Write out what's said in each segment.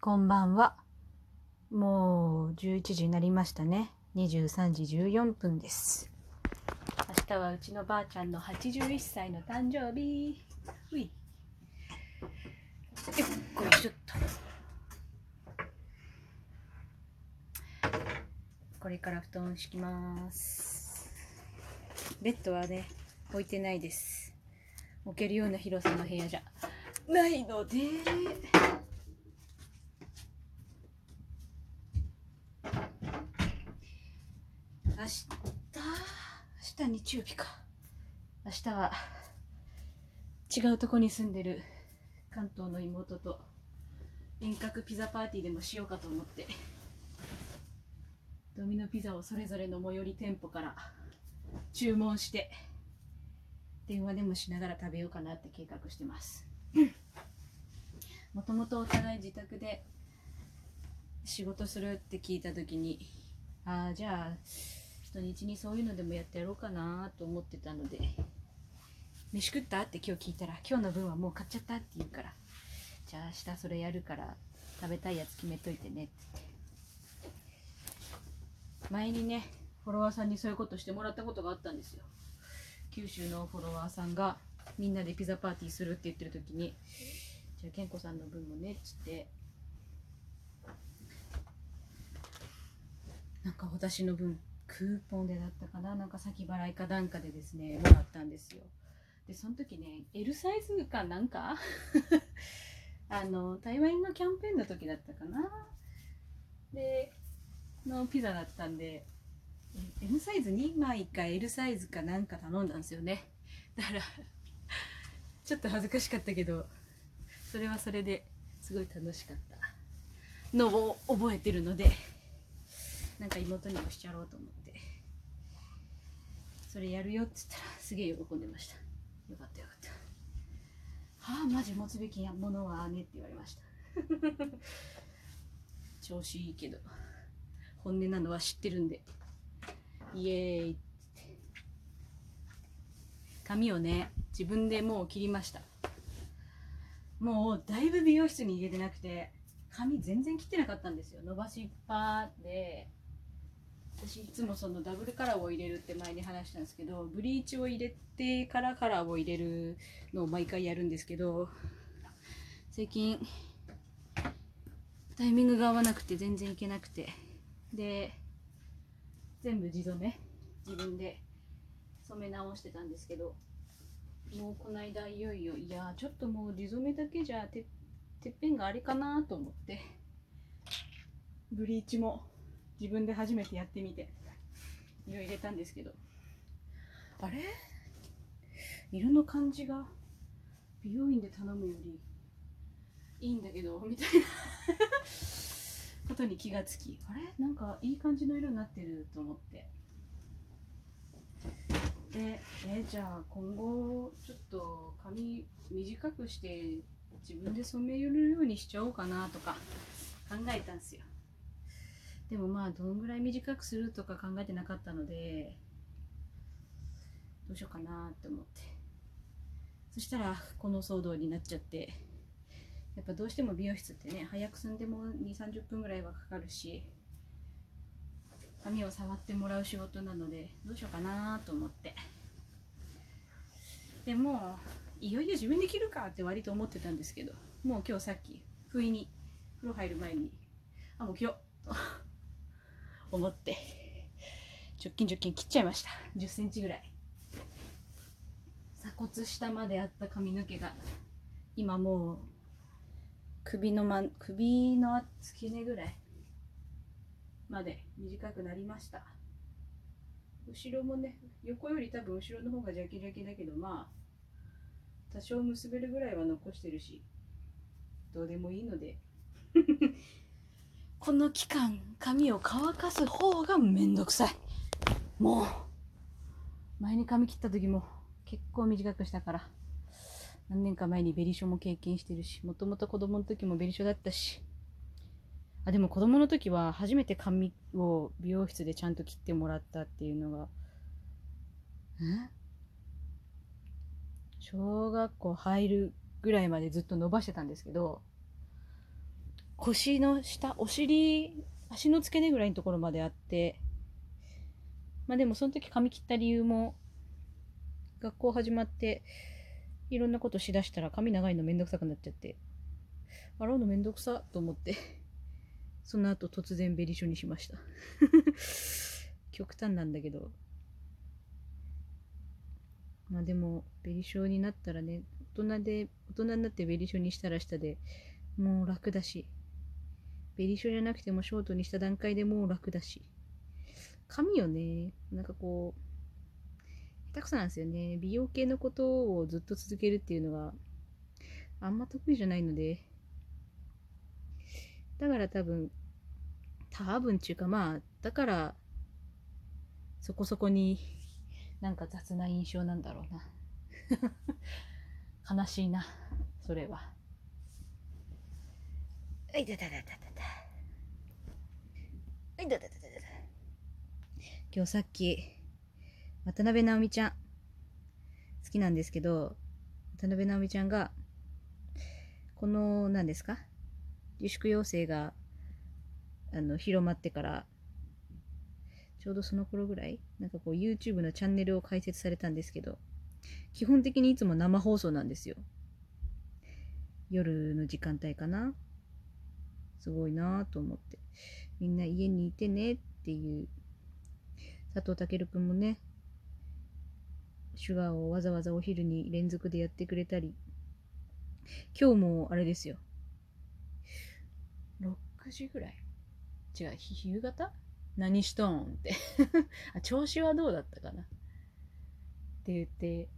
こんばんは。もう11時になりましたね。23時14分です。明日はうちのばあちゃんの81歳の誕生日。ういよっこいしょっと。これから布団敷きます。ベッドはね置いてないです。置けるような広さの部屋じゃないので、明日日曜日か。明日は違うとこに住んでる関東の妹と遠隔ピザパーティーでもしようかと思って、ドミノピザをそれぞれの最寄り店舗から注文して電話でもしながら食べようかなって計画してます。もともとお互い自宅で仕事するって聞いた時に、じゃあ土日にそういうのでもやってやろうかなと思ってたので、飯食ったって今日聞いたら、今日の分はもう買っちゃったって言うから、じゃあ明日それやるから食べたいやつ決めといてねって。前にねフォロワーさんにそういうことしてもらったことがあったんですよ。九州のフォロワーさんがみんなでピザパーティーするって言ってる時に、じゃあ健子さんの分もねっつって、なんか私の分クーポンでだったかな、なんか先払いかなんかでですね、もらったんですよ。で、その時ね、L サイズかなんか台湾のキャンペーンの時だったかな、で、のピザだったんで、M サイズ2枚か L サイズかなんか頼んだんですよね。だから、ちょっと恥ずかしかったけど、それはそれですごい楽しかったのを覚えてるので、なんか妹にもしちゃろうと思って、それやるよって言ったらすげえ喜んでました。よかったよかった。マジ持つべきものはねって言われました調子いいけど本音なのは知ってるんで、イエーイって。髪をね自分でもう切りました。もうだいぶ美容室に入れてなくて、髪全然切ってなかったんですよ。伸ばしっぱで、私いつもそのダブルカラーを入れるって前に話したんですけど、ブリーチを入れてからカラーを入れるのを毎回やるんですけど、最近タイミングが合わなくて全然いけなくて、で全部自染め自分で染め直してたんですけど、もうこの間いよいよ、いやちょっともう自染めだけじゃてっぺんがあれかなと思って、ブリーチも自分で初めてやってみて色入れたんですけど、あれ色の感じが美容院で頼むよりいいんだけどみたいなことに気がつき、あれなんかいい感じの色になってると思って、でじゃあ今後ちょっと髪短くして自分で染めるようにしちゃおうかなとか考えたんですよ。でもまあどんぐらい短くするとか考えてなかったので、どうしようかなって思って、そしたらこの騒動になっちゃって、やっぱどうしても美容室ってね早く済んでも 2,30 分ぐらいはかかるし、髪を触ってもらう仕事なのでどうしようかなと思って、でもいよいよ自分で切るかって割と思ってたんですけど、もう今日さっき不意に風呂入る前にもう切ろうと思って直近切っちゃいました。10センチぐらい。鎖骨下まであった髪の毛が今もう首の付け根ぐらいまで短くなりました。後ろもね、横より多分後ろの方がジャキジャキだけど、まあ多少結べるぐらいは残してるし、どうでもいいのでこの期間髪を乾かす方がめんどくさい。もう前に髪切った時も結構短くしたから、何年か前にベリショも経験してるし、もともと子供の時もベリショだったし、でも子供の時は初めて髪を美容室でちゃんと切ってもらったっていうのが小学校入るぐらいまでずっと伸ばしてたんですけど、腰の下、お尻、足の付け根ぐらいのところまであって、まあでもその時髪切った理由も、学校始まっていろんなことしだしたら髪長いのめんどくさくなっちゃって、洗うのめんどくさと思って、その後突然ベリショにしました。極端なんだけど。まあでも、ベリショになったらね、大人になってベリショにしたら下で、もう楽だし、ベリショじゃなくてもショートにした段階でもう楽だし、髪よね、なんかこう下手くそなんですよね。美容系のことをずっと続けるっていうのがあんま得意じゃないので、だから多分ちゅうか、まあだからそこそこになんか雑な印象なんだろうな悲しいな、それは。はい、だだだだだだ。はい、だだだだだだ。今日さっき、渡辺直美ちゃん、好きなんですけど、渡辺直美ちゃんが、この、何ですか？自粛要請が、広まってから、ちょうどその頃ぐらい、なんかこう、YouTube のチャンネルを開設されたんですけど、基本的にいつも生放送なんですよ。夜の時間帯かな。すごいなぁと思って。みんな家にいてねっていう。佐藤健くんもね、シュガーをわざわざお昼に連続でやってくれたり。今日もあれですよ。6時ぐらい。違う、夕方？何しとんってあ。調子はどうだったかなって言って、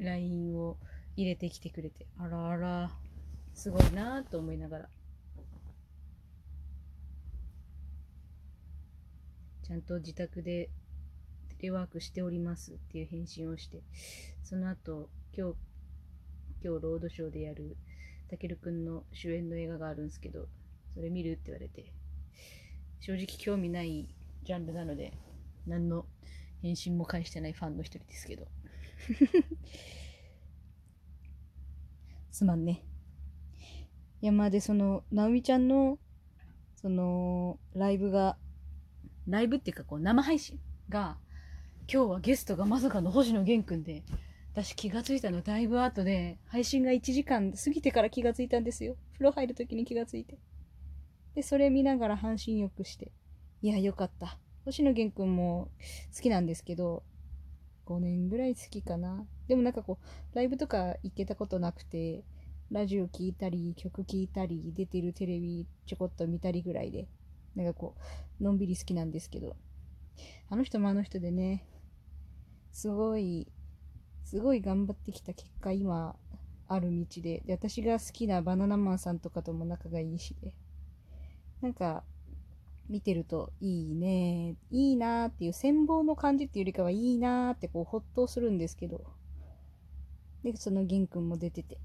LINE を入れてきてくれて、あらあら。すごいなぁと思いながら、ちゃんと自宅でテレワークしておりますっていう返信をして、その後今日ロードショーでやるたけるくんの主演の映画があるんですけど、それ見るって言われて、正直興味ないジャンルなので何の返信も返してないファンの一人ですけどすまんね。いや、まあで、その直美ちゃんのそのライブっていうか、こう生配信が、今日はゲストがまさかの星野源くんで、私気がついたのだいぶ後で、配信が1時間過ぎてから気がついたんですよ。風呂入る時に気がついて、でそれ見ながら半身浴して、いやよかった。星野源くんも好きなんですけど、5年ぐらい好きかな。でもなんかこうライブとか行けたことなくて、ラジオ聞いたり、曲聞いたり、出てるテレビちょこっと見たりぐらいで、なんかこう、のんびり好きなんですけど、あの人もあの人でね、すごい頑張ってきた結果、今、ある道で、で、私が好きなバナナマンさんとかとも仲がいいしで、なんか、見てると、いいね、いいなーっていう、羨望の感じっていうよりかは、いいなーってこう、ほっとするんですけど、で、その玄君も出てて、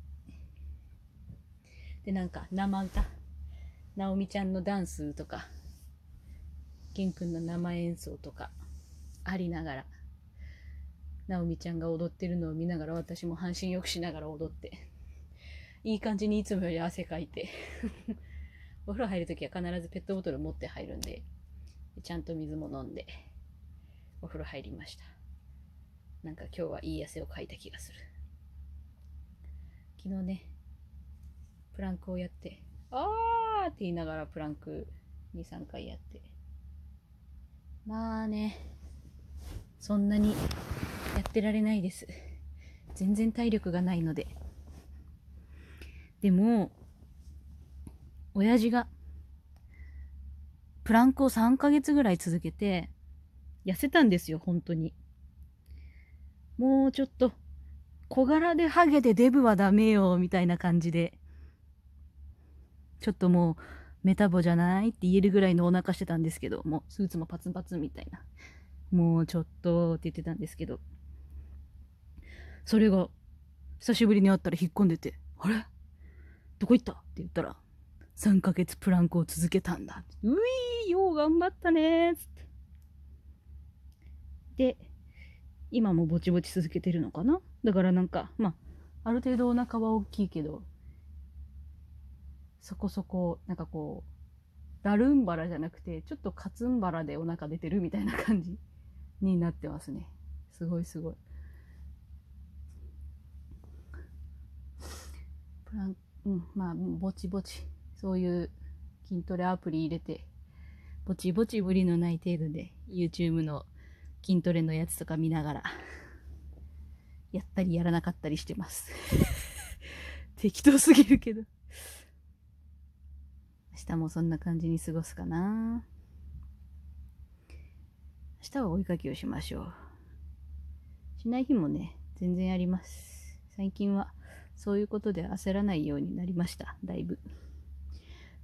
で、なんか生歌、直美ちゃんのダンスとか、玄君の生演奏とかありながら、直美ちゃんが踊ってるのを見ながら、私も半身浴しながら踊って、いい感じにいつもより汗かいてお風呂入るときは必ずペットボトル持って入るんで、ちゃんと水も飲んでお風呂入りました。なんか今日はいい汗をかいた気がする。昨日ね、プランクをやって、あーって言いながらプランク2、3回やって。まあね、そんなにやってられないです。全然体力がないので。でも、親父がプランクを3ヶ月ぐらい続けて、痩せたんですよ、本当に。もうちょっと、小柄でハゲでデブはダメよ、みたいな感じで。ちょっともうメタボじゃないって言えるぐらいのお腹してたんですけど、もうスーツもパツンパツンみたいな、もうちょっとって言ってたんですけど、それが久しぶりに会ったら引っ込んでて、あれどこ行ったって言ったら、3ヶ月プランクを続けたんだ。ういーよう頑張ったねーつって。で、今もぼちぼち続けてるのかな。だからなんか、まあある程度お腹は大きいけど、そこそこなんかこうダルンバラじゃなくてちょっとカツンバラでお腹出てるみたいな感じになってますね。すごいすごい。まあぼちぼちそういう筋トレアプリ入れてぼちぼち無理のない程度で YouTube の筋トレのやつとか見ながらやったりやらなかったりしてます適当すぎるけど明日もそんな感じに過ごすかな。明日は追いかけをしましょう。しない日もね全然あります。最近はそういうことで焦らないようになりました。だいぶ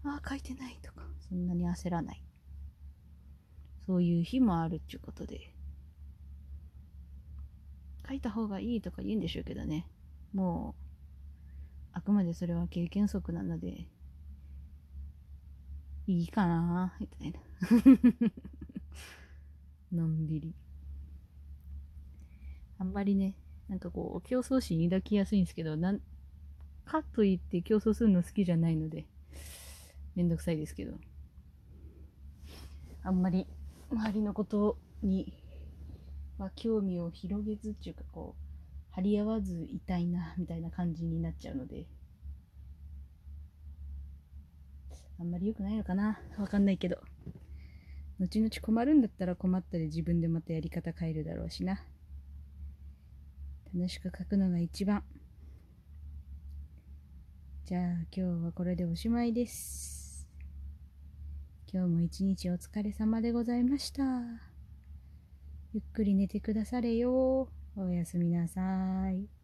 ああ書いてないとかそんなに焦らない、そういう日もあるっちゅうことで、書いた方がいいとか言うんでしょうけどね、もうあくまでそれは経験則なのでいいかなみたいなのんびり。あんまりねなんかこう競争心抱きやすいんですけど、なんかといって競争するの好きじゃないのでめんどくさいですけど、あんまり周りのことには興味を広げずっていうかこう張り合わずいたいなみたいな感じになっちゃうのであんまり良くないのかな、わかんないけど、後々困るんだったら困ったで自分でまたやり方変えるだろうしな。楽しく書くのが一番。じゃあ今日はこれでおしまいです。今日も一日お疲れ様でございました。ゆっくり寝てくだされよ。おやすみなさい。